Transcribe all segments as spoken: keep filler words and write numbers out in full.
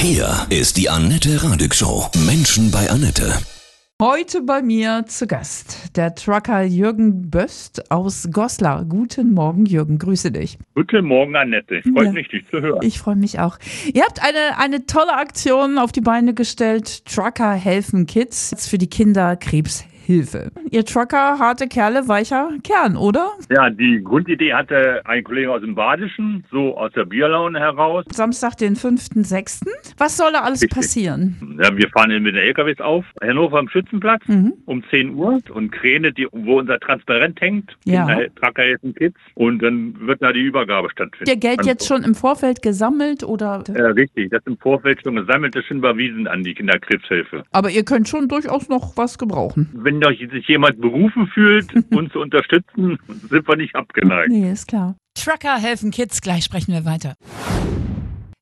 Hier ist die Annette Radig Show. Menschen bei Annette. Heute bei mir zu Gast der Trucker Jürgen Böst aus Goslar. Guten Morgen, Jürgen. Grüße dich. Guten Morgen, Annette. Freut ja. mich, dich zu hören. Ich freue mich auch. Ihr habt eine, eine tolle Aktion auf die Beine gestellt. Trucker helfen Kids für die Kinderkrebshilfe. Ihr Trucker, harte Kerle, weicher Kern, oder? Ja, die Grundidee hatte ein Kollege aus dem Badischen, so aus der Bierlaune heraus. Samstag, den fünften sechsten Was soll da alles Richtig. passieren? Ja, wir fahren mit den L K Ws auf Hannover am Schützenplatz mhm. um zehn Uhr und Kräne, die, wo unser Transparent hängt, ja. Trucker helfen Kids, und dann wird da die Übergabe stattfinden. Ihr Geld also. jetzt schon im Vorfeld gesammelt, oder? Ja, richtig, das im Vorfeld schon gesammelt, das schon überwiesen an die Kinderkrebshilfe. Aber ihr könnt schon durchaus noch was gebrauchen. Wenn sich jemand berufen fühlt, uns zu unterstützen, sind wir nicht abgeneigt. Nee, ist klar. Trucker helfen Kids, gleich sprechen wir weiter.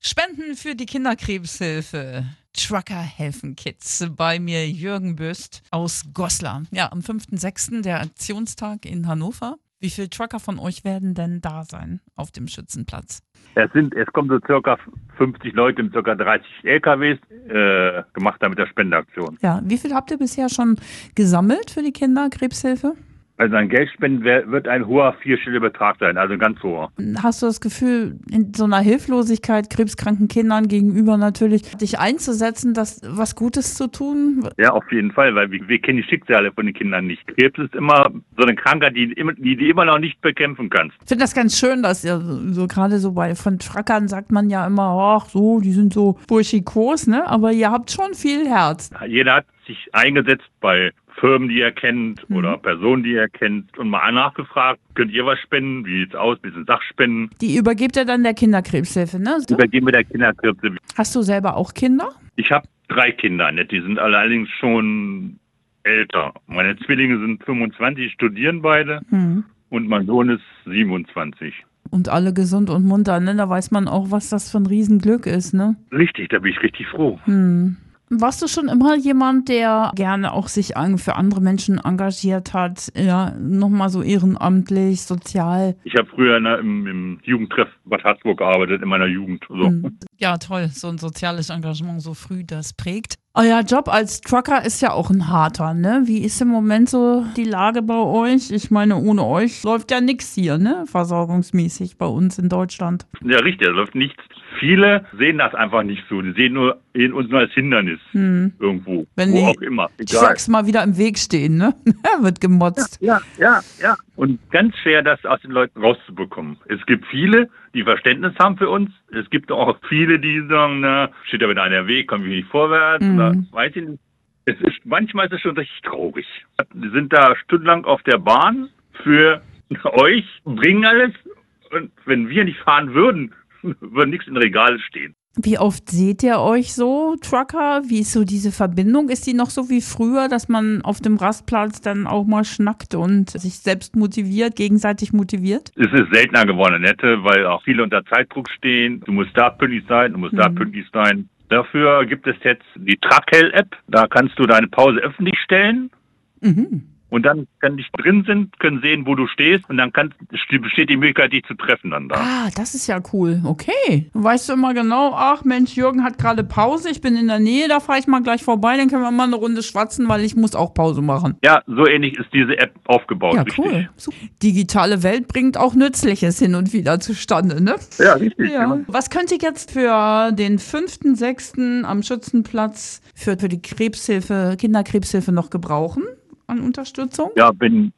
Spenden für die Kinderkrebshilfe. Trucker helfen Kids. Bei mir Jürgen Böst aus Goslar. Ja, am fünften sechsten der Aktionstag in Hannover. Wie viele Trucker von euch werden denn da sein auf dem Schützenplatz? Es sind, es kommen so circa fünfzig Leute mit circa dreißig L K Ws, äh, gemacht da mit der Spendeaktion. Ja, wie viel habt ihr bisher schon gesammelt für die Kinderkrebshilfe? Also an Geldspenden wird ein hoher vierstelliger Betrag sein, also ein ganz hoher. Hast du das Gefühl, in so einer Hilflosigkeit krebskranken Kindern gegenüber natürlich, dich einzusetzen, das was Gutes zu tun? Ja, auf jeden Fall, weil wir, wir kennen die Schicksale von den Kindern nicht. Krebs ist immer so eine Krankheit, die du die, die immer noch nicht bekämpfen kannst. Ich finde das ganz schön, dass ihr so, so gerade so bei von Truckern sagt man ja immer, ach so, die sind so burschikos, ne? Aber ihr habt schon viel Herz. Jeder hat sich eingesetzt bei Firmen, die er kennt, mhm. oder Personen, die er kennt, und mal nachgefragt, könnt ihr was spenden, wie sieht's aus, ein bisschen Sachspenden. Die übergebt er dann der Kinderkrebshilfe, ne? So? Übergeben wir der Kinderkrebshilfe. Hast du selber auch Kinder? Ich habe drei Kinder, ne? Die sind allerdings schon älter. Meine Zwillinge sind fünfundzwanzig, studieren beide, mhm. und mein Sohn ist siebenundzwanzig. Und alle gesund und munter, ne? Da weiß man auch, was das für ein Riesenglück ist, ne? Richtig, da bin ich richtig froh. Mhm. Warst du schon immer jemand, der gerne auch sich für andere Menschen engagiert hat, ja, nochmal so ehrenamtlich, sozial? Ich habe früher in, im, im Jugendtreff Bad Harzburg gearbeitet, in meiner Jugend. So. Ja, toll, so ein soziales Engagement so früh, das prägt. Euer Job als Trucker ist ja auch ein harter, ne? Wie ist im Moment so die Lage bei euch? Ich meine, ohne euch läuft ja nichts hier, ne? Versorgungsmäßig bei uns in Deutschland. Ja, richtig, da läuft nichts. Viele sehen das einfach nicht so. Die sehen nur in uns nur als Hindernis hm. irgendwo, wenn wo die, auch immer. Egal. Ich sag's mal, wieder im Weg stehen, ne? Wird gemotzt. Ja, ja, ja, ja. Und ganz schwer, das aus den Leuten rauszubekommen. Es gibt viele, die Verständnis haben für uns. Es gibt auch viele, die sagen, na, steht da wieder einer Weg, komme ich nicht vorwärts. Mhm. Oder, weiß ich nicht. Es ist, manchmal ist es schon richtig traurig. Die sind da stundenlang auf der Bahn für euch, bringen alles. Und wenn wir nicht fahren würden, würde nichts in Regalen stehen. Wie oft seht ihr euch so, Trucker? Wie ist so diese Verbindung? Ist die noch so wie früher, dass man auf dem Rastplatz dann auch mal schnackt und sich selbst motiviert, gegenseitig motiviert? Es ist seltener geworden, Annette, weil auch viele unter Zeitdruck stehen. Du musst da pünktlich sein, du musst mhm. da pünktlich sein. Dafür gibt es jetzt die Trakel-App. Da kannst du deine Pause öffentlich stellen. Mhm. Und dann, wenn dich drin sind, können sehen, wo du stehst. Und dann kannst, besteht die Möglichkeit, dich zu treffen dann da. Ah, das ist ja cool. Okay. Dann weißt du immer genau, ach Mensch, Jürgen hat gerade Pause. Ich bin in der Nähe, da fahre ich mal gleich vorbei. Dann können wir mal eine Runde schwatzen, weil ich muss auch Pause machen. Ja, so ähnlich ist diese App aufgebaut. Ja, richtig. Cool. Super. Digitale Welt bringt auch Nützliches hin und wieder zustande, ne? Ja, richtig. Ja. Ja. Was könnt ihr jetzt für den fünften sechsten am Schützenplatz für, für die Krebshilfe, Kinderkrebshilfe noch gebrauchen? An Unterstützung? Ja, bin,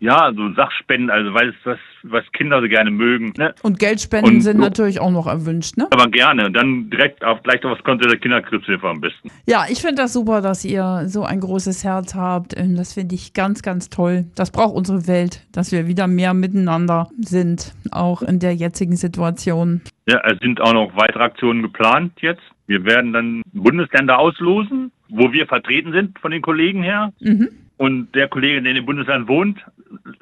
ja, so Sachspenden, also weil es was, was Kinder so gerne mögen. Ne? Und Geldspenden und, sind so natürlich auch noch erwünscht, ne? Aber gerne. Und dann direkt auf gleich auf das Konto der Kinderkrebshilfe am besten. Ja, ich finde das super, dass ihr so ein großes Herz habt. Das finde ich ganz, ganz toll. Das braucht unsere Welt, dass wir wieder mehr miteinander sind, auch in der jetzigen Situation. Ja, es sind auch noch weitere Aktionen geplant jetzt. Wir werden dann Bundesländer auslosen, wo wir vertreten sind von den Kollegen her. Mhm. Und der Kollege, der in dem Bundesland wohnt,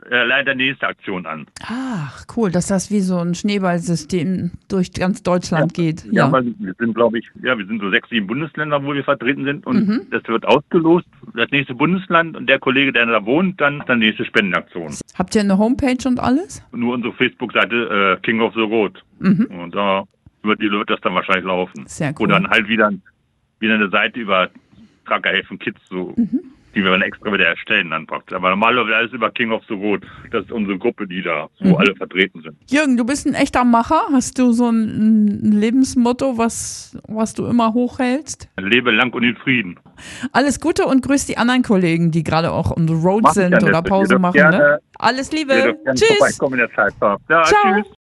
leitet die nächste Aktion an. Ach, cool, dass das wie so ein Schneeballsystem durch ganz Deutschland ja, geht. Ja, ja. Weil wir sind, glaube ich, ja, wir sind so sechs, sieben Bundesländer, wo wir vertreten sind. Und mhm. das wird ausgelost, das nächste Bundesland. Und der Kollege, der da wohnt, dann die nächste Spendenaktion. Habt ihr eine Homepage und alles? Nur unsere Facebook-Seite äh, King of the Road. Mhm. Und da über die wird das dann wahrscheinlich laufen. Sehr cool. Oder dann halt wieder, wieder eine Seite über Traker-Helfen Kids, so, mhm. die wir dann extra wieder erstellen dann praktisch. Aber normalerweise alles über King of the Road. Das ist unsere Gruppe, die da, wo mhm. alle vertreten sind. Jürgen, du bist ein echter Macher. Hast du so ein, ein Lebensmotto, was, was du immer hochhältst? Lebe lang und in Frieden. Alles Gute und grüß die anderen Kollegen, die gerade auch on the road Mach sind oder Pause machen. Ne? Alles Liebe. Tschüss. Ich komme in der Zeit. Ja, ciao. Tschüss.